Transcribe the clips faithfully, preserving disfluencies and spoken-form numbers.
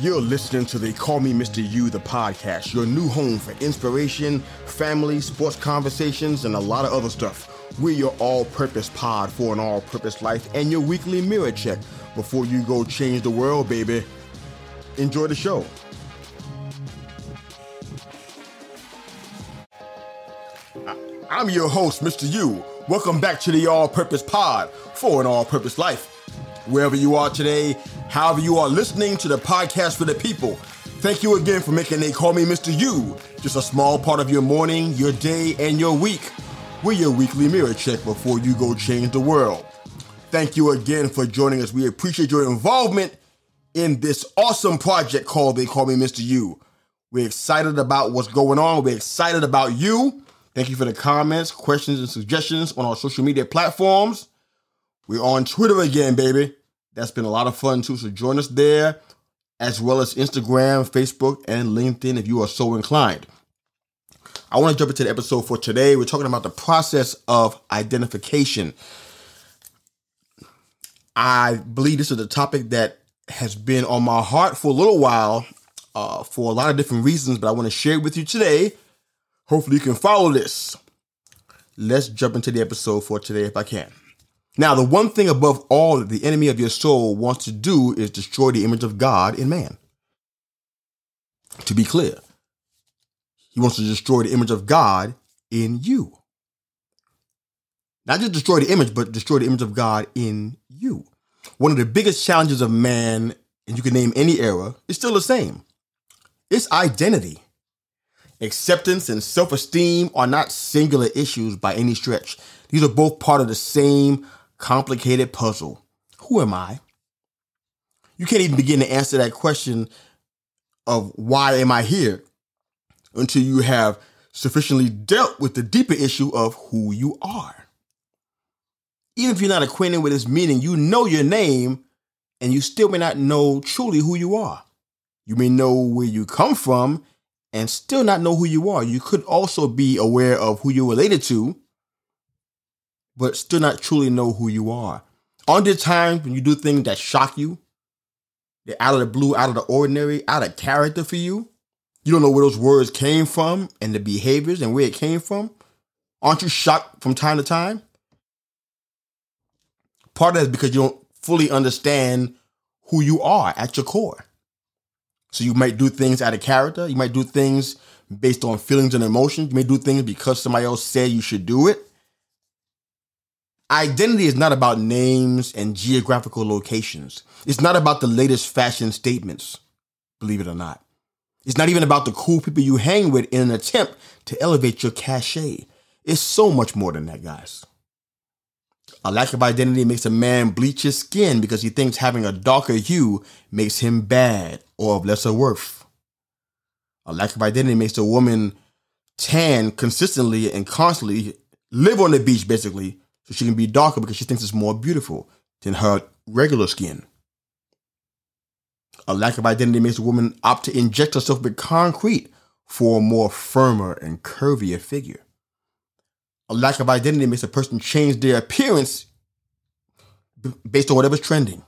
You're listening to the Call Me Mister U, the podcast, your new home for inspiration, family, sports conversations, and a lot of other stuff. We're your all-purpose pod for an all-purpose life and your weekly mirror check before you go change the world, baby. Enjoy the show. I'm your host, Mister U. Welcome back to the all-purpose pod for an all-purpose life. Wherever you are today, however you are listening to the podcast for the people, thank you again for making They Call Me Mister U just a small part of your morning, your day, and your week. We're your weekly mirror check before you go change the world. Thank you again for joining us. We appreciate your involvement in this awesome project called They Call Me Mister U. We're excited about what's going on. We're excited about you. Thank you for the comments, questions, and suggestions on our social media platforms. We're on Twitter again, baby. That's been a lot of fun, too, so join us there, as well as Instagram, Facebook, and LinkedIn if you are so inclined. I want to jump into the episode for today. We're talking about the process of identification. I believe this is a topic that has been on my heart for a little while uh, for a lot of different reasons, but I want to share it with you today. Hopefully you can follow this. Let's jump into the episode for today if I can. Now, the one thing above all that the enemy of your soul wants to do is destroy the image of God in man. To be clear, he wants to destroy the image of God in you. Not just destroy the image, but destroy the image of God in you. One of the biggest challenges of man, and you can name any era, is still the same. It's identity. Acceptance and self-esteem are not singular issues by any stretch. These are both part of the same complicated puzzle. Who am I? You can't even begin to answer that question of why am I here until you have sufficiently dealt with the deeper issue of who you are. Even if you're not acquainted with its meaning, you know your name and you still may not know truly who you are. You may know where you come from and still not know who you are. You could also be aware of who you're related to, but still not truly know who you are. Aren't there times when you do things that shock you? They're out of the blue, out of the ordinary, out of character for you. You don't know where those words came from and the behaviors and where it came from. Aren't you shocked from time to time? Part of that is because you don't fully understand who you are at your core. So you might do things out of character. You might do things based on feelings and emotions. You may do things because somebody else said you should do it. Identity is not about names and geographical locations. It's not about the latest fashion statements, believe it or not. It's not even about the cool people you hang with in an attempt to elevate your cachet. It's so much more than that, guys. A lack of identity makes a man bleach his skin because he thinks having a darker hue makes him bad or of lesser worth. A lack of identity makes a woman tan consistently and constantly, live on the beach basically, so she can be darker because she thinks it's more beautiful than her regular skin. A lack of identity makes a woman opt to inject herself with concrete for a more firmer and curvier figure. A lack of identity makes a person change their appearance b- based on whatever's trending,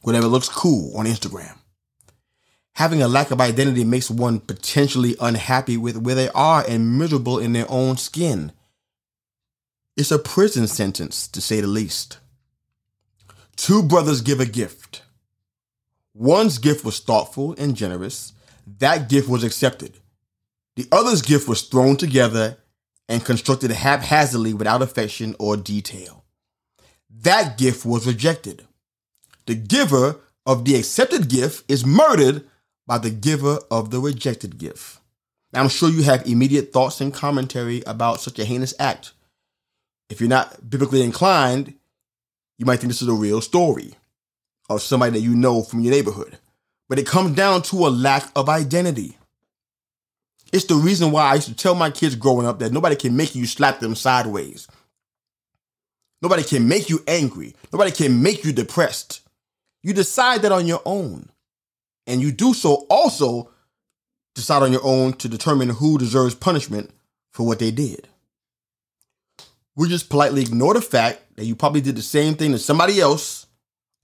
whatever looks cool on Instagram. Having a lack of identity makes one potentially unhappy with where they are and miserable in their own skin. It's a prison sentence, to say the least. Two brothers give a gift. One's gift was thoughtful and generous. That gift was accepted. The other's gift was thrown together and constructed haphazardly without affection or detail. That gift was rejected. The giver of the accepted gift is murdered by the giver of the rejected gift. Now, I'm sure you have immediate thoughts and commentary about such a heinous act. If you're not biblically inclined, you might think this is a real story of somebody that you know from your neighborhood. But it comes down to a lack of identity. It's the reason why I used to tell my kids growing up that nobody can make you slap them sideways. Nobody can make you angry. Nobody can make you depressed. You decide that on your own. And you do so also decide on your own to determine who deserves punishment for what they did. We just politely ignore the fact that you probably did the same thing to somebody else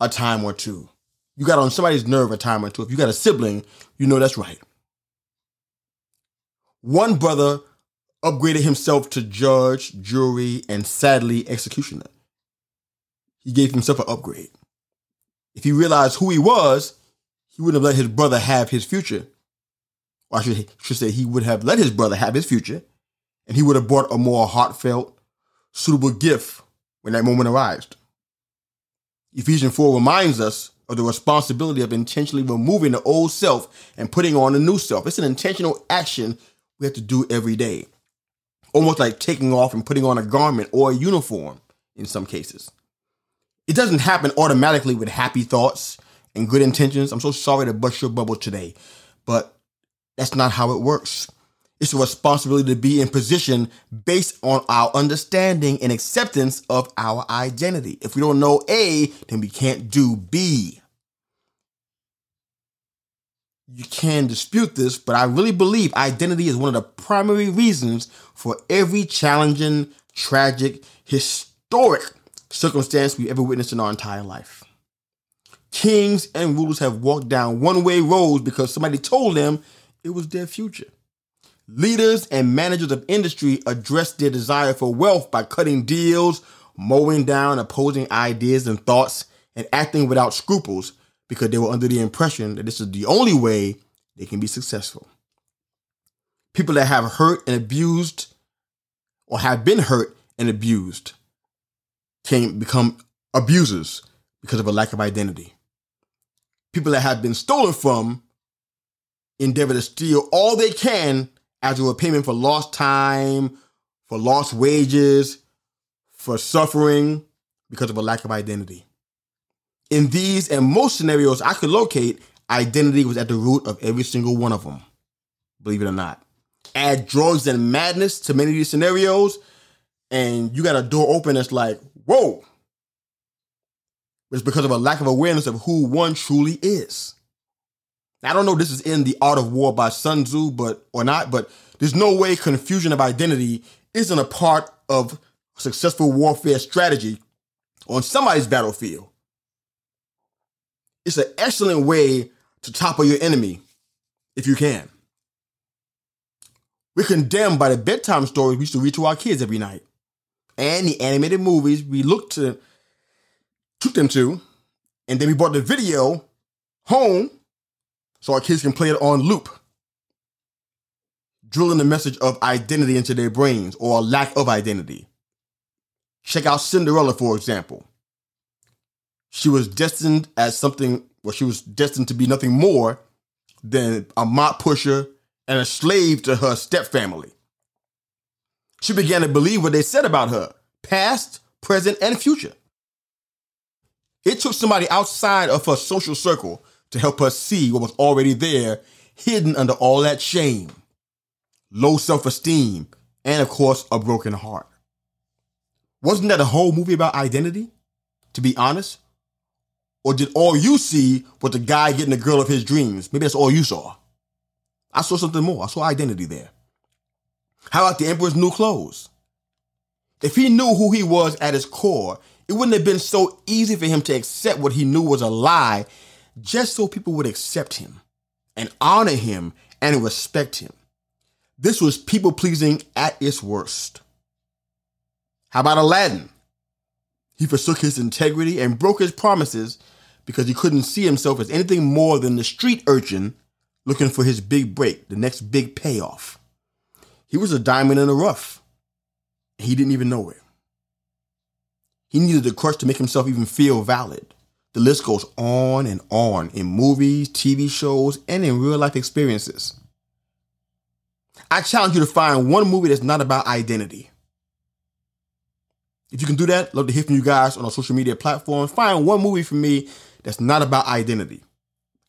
a time or two. You got on somebody's nerve a time or two. If you got a sibling, you know that's right. One brother upgraded himself to judge, jury, and sadly, executioner. He gave himself an upgrade. If he realized who he was, he wouldn't have let his brother have his future. Or I should, should say he would have let his brother have his future, and he would have brought a more heartfelt, suitable gift when that moment arrived. Ephesians four reminds us of the responsibility of intentionally removing the old self and putting on the new self. It's an intentional action we have to do every day. Almost like taking off and putting on a garment or a uniform in some cases. It doesn't happen automatically with happy thoughts and good intentions. I'm so sorry to bust your bubble today, but that's not how it works. It's a responsibility to be in position based on our understanding and acceptance of our identity. If we don't know A, then we can't do B. You can dispute this, but I really believe identity is one of the primary reasons for every challenging, tragic, historic circumstance we've ever witnessed in our entire life. Kings and rulers have walked down one-way roads because somebody told them it was their future. Leaders and managers of industry address their desire for wealth by cutting deals, mowing down opposing ideas and thoughts, and acting without scruples because they were under the impression that this is the only way they can be successful. People that have hurt and abused or have been hurt and abused can become abusers because of a lack of identity. People that have been stolen from endeavor to steal all they can as a repayment for lost time, for lost wages, for suffering because of a lack of identity. In these and most scenarios I could locate, identity was at the root of every single one of them, believe it or not. Add drugs and madness to many of these scenarios, and you got a door open that's like, whoa. It's because of a lack of awareness of who one truly is. I don't know if this is in The Art of War by Sun Tzu, but or not, but there's no way confusion of identity isn't a part of successful warfare strategy on somebody's battlefield. It's an excellent way to topple your enemy if you can. We're condemned by the bedtime stories we used to read to our kids every night and the animated movies we looked to took them to, and then we brought the video home so our kids can play it on loop, drilling the message of identity into their brains or a lack of identity. Check out Cinderella, for example. She was destined as something, well, she was destined to be nothing more than a mop pusher and a slave to her stepfamily. She began to believe what they said about her, past, present, and future. It took somebody outside of her social circle to help us see what was already there, hidden under all that shame, low self-esteem, and of course, a broken heart. Wasn't that a whole movie about identity, to be honest? Or did all you see was the guy getting the girl of his dreams? Maybe that's all you saw. I saw something more. I saw identity there. How about the Emperor's New Clothes? If he knew who he was at his core, it wouldn't have been so easy for him to accept what he knew was a lie, just so people would accept him and honor him and respect him. This was people pleasing at its worst. How about Aladdin? He forsook his integrity and broke his promises because he couldn't see himself as anything more than the street urchin looking for his big break, the next big payoff. He was a diamond in the rough. He didn't even know it. He needed a crush to make himself even feel valid. The list goes on and on in movies, T V shows, and in real life experiences. I challenge you to find one movie that's not about identity. If you can do that, love to hear from you guys on our social media platforms. Find one movie for me that's not about identity.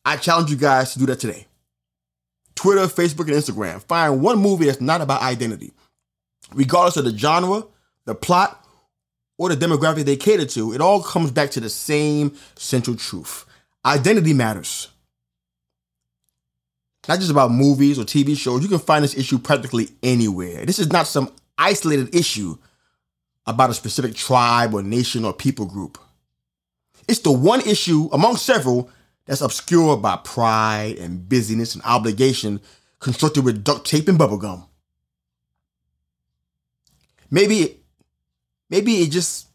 I challenge you guys to do that today. Twitter, Facebook, and Instagram. Find one movie that's not about identity. Regardless of the genre, the plot, or the demographic they cater to, it all comes back to the same central truth. Identity matters. Not just about movies or T V shows. You can find this issue practically anywhere. This is not some isolated issue about a specific tribe or nation or people group. It's the one issue among several that's obscured by pride and busyness and obligation constructed with duct tape and bubble gum. Maybe it, maybe it just,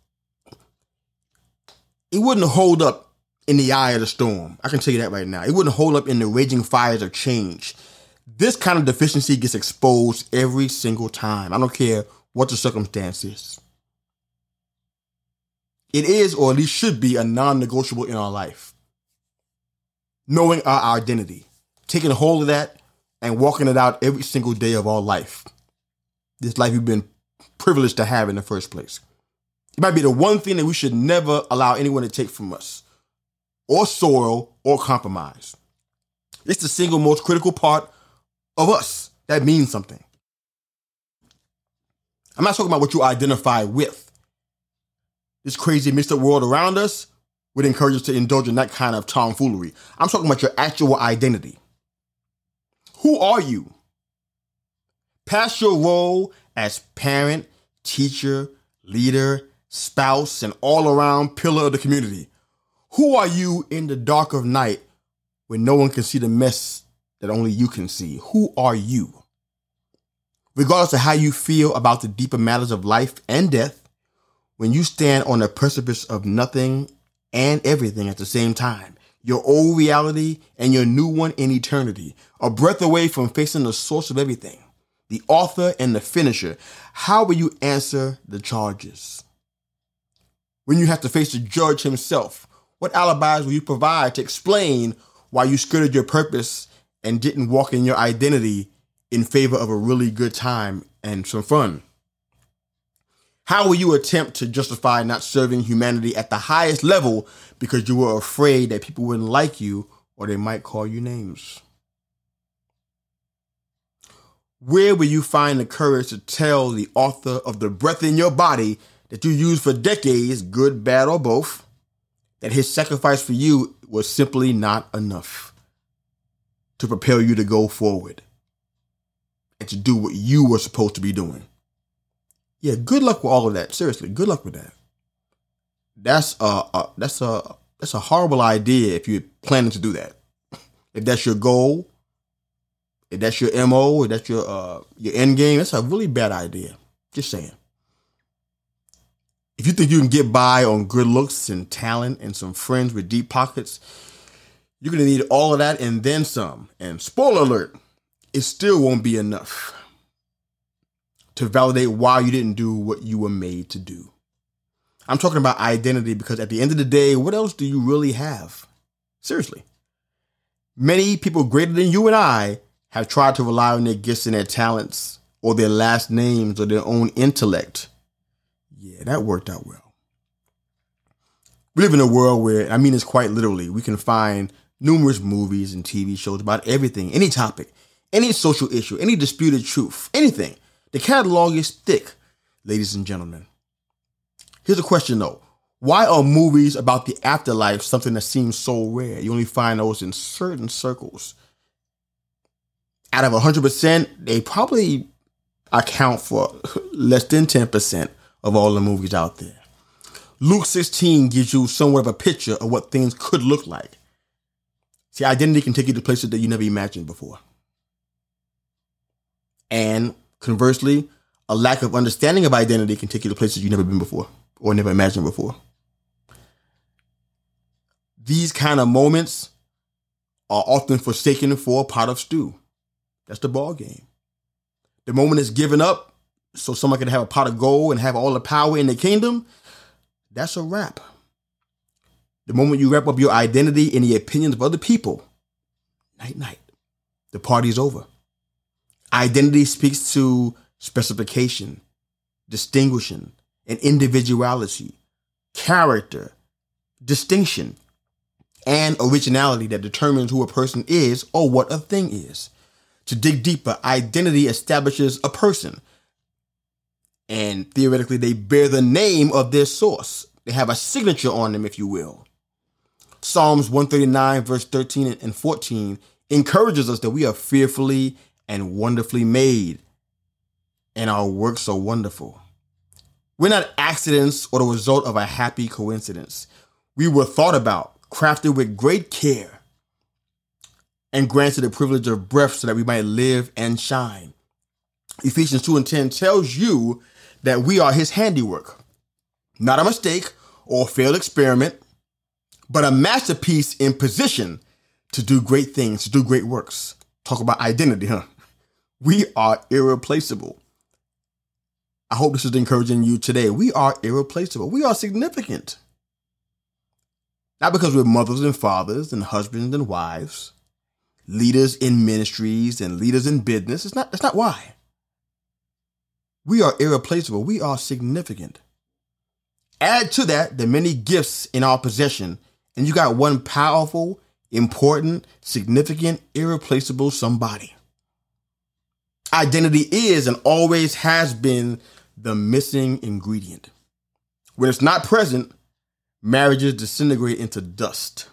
it wouldn't hold up in the eye of the storm. I can tell you that right now. It wouldn't hold up in the raging fires of change. This kind of deficiency gets exposed every single time. I don't care what the circumstance is. It is, or at least should be, a non-negotiable in our life. Knowing our identity, taking hold of that, and walking it out every single day of our life. This life we've been privileged to have in the first place. It might be the one thing that we should never allow anyone to take from us, or soil, or compromise. It's the single most critical part of us that means something. I'm not talking about what you identify with. This crazy mixed up world around us would encourage us to indulge in that kind of tomfoolery. I'm talking about your actual identity. Who are you? Past your role as parent, teacher, leader, spouse, and all-around pillar of the community. Who are you in the dark of night when no one can see the mess that only you can see? Who are you? Regardless of how you feel about the deeper matters of life and death, when you stand on the precipice of nothing and everything at the same time, your old reality and your new one in eternity, a breath away from facing the source of everything, the author and the finisher, how will you answer the charges? When you have to face the judge himself, what alibis will you provide to explain why you skirted your purpose and didn't walk in your identity in favor of a really good time and some fun? How will you attempt to justify not serving humanity at the highest level because you were afraid that people wouldn't like you or they might call you names? Where will you find the courage to tell the author of the breath in your body that you used for decades, good, bad, or both, that his sacrifice for you was simply not enough to propel you to go forward and to do what you were supposed to be doing? Yeah, good luck with all of that. Seriously, good luck with that. That's a, a that's a that's a horrible idea if you're planning to do that. If that's your goal, if that's your M O, if that's your uh, your end game, that's a really bad idea. Just saying. If you think you can get by on good looks and talent and some friends with deep pockets, you're gonna need all of that and then some. And spoiler alert, it still won't be enough to validate why you didn't do what you were made to do. I'm talking about identity because at the end of the day, what else do you really have? Seriously. Many people greater than you and I have tried to rely on their gifts and their talents or their last names or their own intellect. Yeah, that worked out well. We live in a world where, I mean, it's quite literally, we can find numerous movies and T V shows about everything, any topic, any social issue, any disputed truth, anything. The catalog is thick, ladies and gentlemen. Here's a question, though. Why are movies about the afterlife something that seems so rare? You only find those in certain circles. Out of one hundred percent, they probably account for less than ten percent of all the movies out there. Luke sixteen gives you somewhat of a picture of what things could look like. See, identity can take you to places that you never imagined before. And conversely, a lack of understanding of identity can take you to places you've never been before or never imagined before. These kind of moments are often forsaken for a pot of stew. That's the ball game. The moment is given up so someone can have a pot of gold and have all the power in the kingdom. That's a wrap. The moment you wrap up your identity in the opinions of other people, night, night, the party's over. Identity speaks to specification, distinguishing, and individuality, character, distinction, and originality that determines who a person is or what a thing is. To dig deeper, identity establishes a person. And theoretically, they bear the name of their source. They have a signature on them, if you will. Psalms one thirty-nine, verse thirteen and fourteen encourages us that we are fearfully and wonderfully made, and our works are wonderful. We're not accidents or the result of a happy coincidence. We were thought about, crafted with great care, and granted the privilege of breath so that we might live and shine. Ephesians two and ten tells you that we are his handiwork, not a mistake or failed experiment, but a masterpiece in position to do great things, to do great works. Talk about identity, huh? We are irreplaceable. I hope this is encouraging you today. We are irreplaceable. We are significant. Not because we're mothers and fathers and husbands and wives, leaders in ministries and leaders in business. It's not, that's not why. We are irreplaceable. We are significant. Add to that the many gifts in our possession, and you got one powerful, important, significant, irreplaceable somebody. Identity is and always has been the missing ingredient. When it's not present, marriages disintegrate into dust.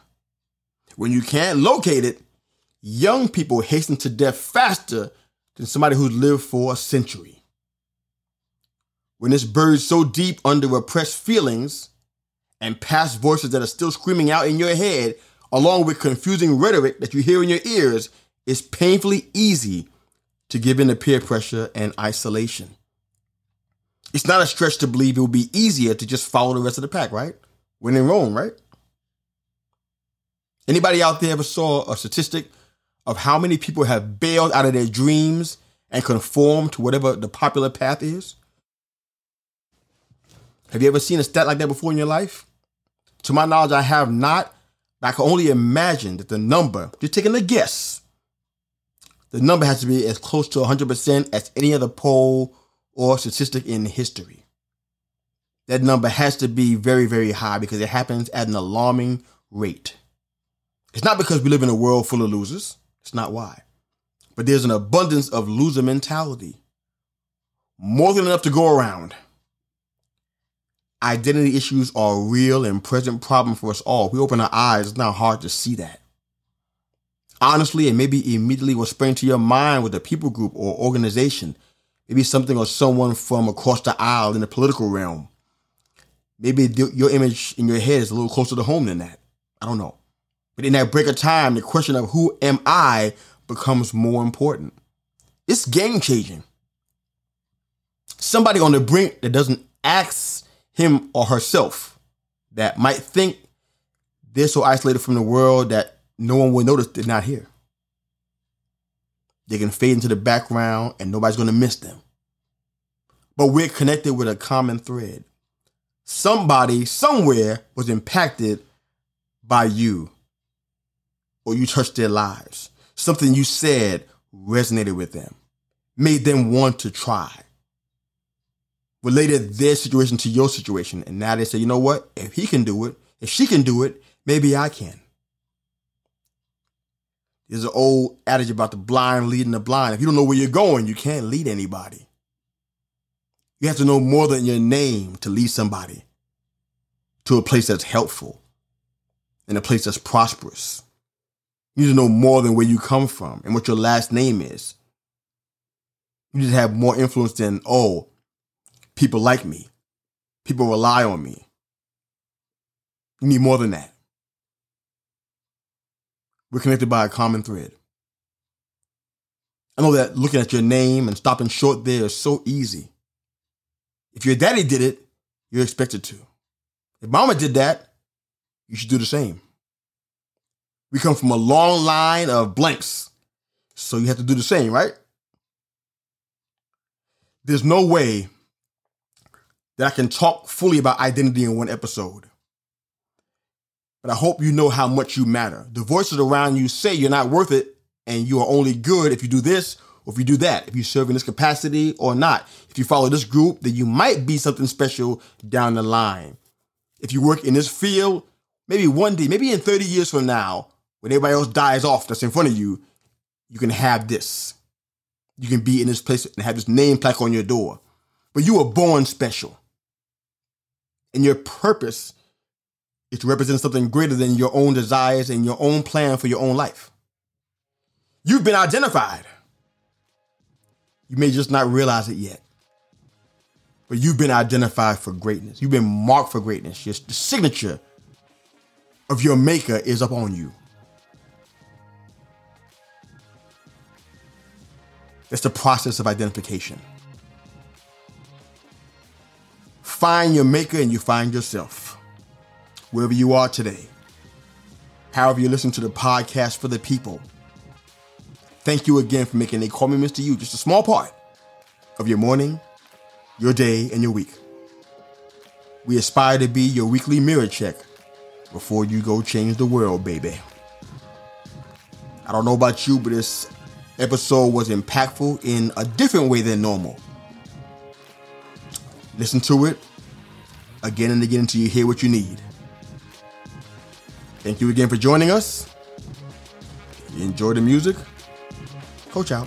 When you can't locate it, young people hasten to death faster than somebody who's lived for a century. When it's buried so deep under repressed feelings and past voices that are still screaming out in your head, along with confusing rhetoric that you hear in your ears, it's painfully easy to give in to peer pressure and isolation. It's not a stretch to believe it would be easier to just follow the rest of the pack, right? When in Rome, right? Anybody out there ever saw a statistic of how many people have bailed out of their dreams and conformed to whatever the popular path is? Have you ever seen a stat like that before in your life? To my knowledge, I have not. I can only imagine that the number, just taking a guess, the number has to be as close to one hundred percent as any other poll or statistic in history. That number has to be very, very high because it happens at an alarming rate. It's not because we live in a world full of losers. It's not why. But there's an abundance of loser mentality. More than enough to go around. Identity issues are a real and present problem for us all. We open our eyes. It's not hard to see that. Honestly, and maybe immediately will spring to your mind with a people group or organization. Maybe something or someone from across the aisle in the political realm. Maybe the, your image in your head is a little closer to home than that. I don't know. But in that break of time, the question of who am I becomes more important. It's game changing. Somebody on the brink that doesn't ask him or herself that might think they're so isolated from the world that no one will notice they're not here. They can fade into the background and nobody's going to miss them. But we're connected with a common thread. Somebody somewhere was impacted by you or you touched their lives. Something you said resonated with them, made them want to try. Related their situation to your situation. And now they say, you know what? If he can do it, if she can do it, maybe I can. There's an old adage about the blind leading the blind. If you don't know where you're going, you can't lead anybody. You have to know more than your name to lead somebody to a place that's helpful and a place that's prosperous. You need to know more than where you come from and what your last name is. You need to have more influence than, oh, people like me. People rely on me. You need more than that. We're connected by a common thread. I know that looking at your name and stopping short there is so easy. If your daddy did it, you're expected to. If mama did that, you should do the same. We come from a long line of blanks, so you have to do the same, right? There's no way that I can talk fully about identity in one episode. But I hope you know how much you matter. The voices around you say you're not worth it and you are only good if you do this or if you do that, if you serve in this capacity or not. If you follow this group, then you might be something special down the line. If you work in this field, maybe one day, maybe in thirty years from now, when everybody else dies off that's in front of you, you can have this. You can be in this place and have this name plaque on your door. But you were born special. And your purpose is to represent something greater than your own desires and your own plan for your own life. You've been identified. You may just not realize it yet. But you've been identified for greatness. You've been marked for greatness. Your, the signature of your maker is upon you. It's the process of identification. Find your maker and you find yourself. Wherever you are today, however you listen to the podcast for the people, thank you again for making They Call Me Mister You just a small part of your morning, your day, and your week. We aspire to be your weekly mirror check before you go change the world, baby. I don't know about you, but this episode was impactful in a different way than normal. Listen to it again and again until you hear what you need. Thank you again for joining us. If you enjoy the music, coach out.